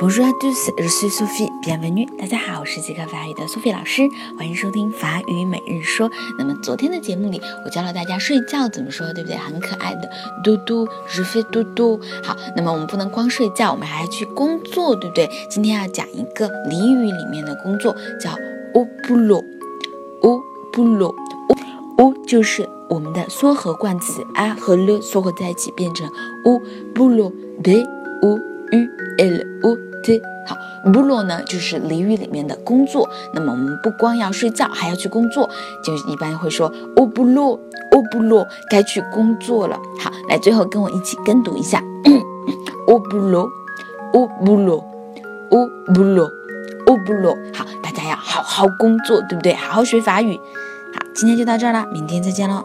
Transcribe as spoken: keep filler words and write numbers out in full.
Bonjour à tous, je suis Sophie, bienvenue. 大家好，我是即刻法语的 Sophie 老师，欢迎收听法语每日说。那么昨天的节目里，我教了大家睡觉怎么说，对不对？很可爱的嘟嘟，日飞嘟嘟。好，那么我们不能光睡觉，我们还要去工作，对不对？今天要讲一个俚语里面的工作，叫 au boulot。au boulot。au 就是我们的缩合冠词 a 和 le 缩合在一起变成 au boulot b o u l o。好 boulot 呢就是俚语里面的工作，那么我们不光要睡觉还要去工作，就一般会说 au boulot au boulot 该去工作了。好，来最后跟我一起跟读一下 au boulot au boulot au boulot au boulot。 好，大家要好好工作，对不对？好好学法语。好，今天就到这儿了，明天再见咯。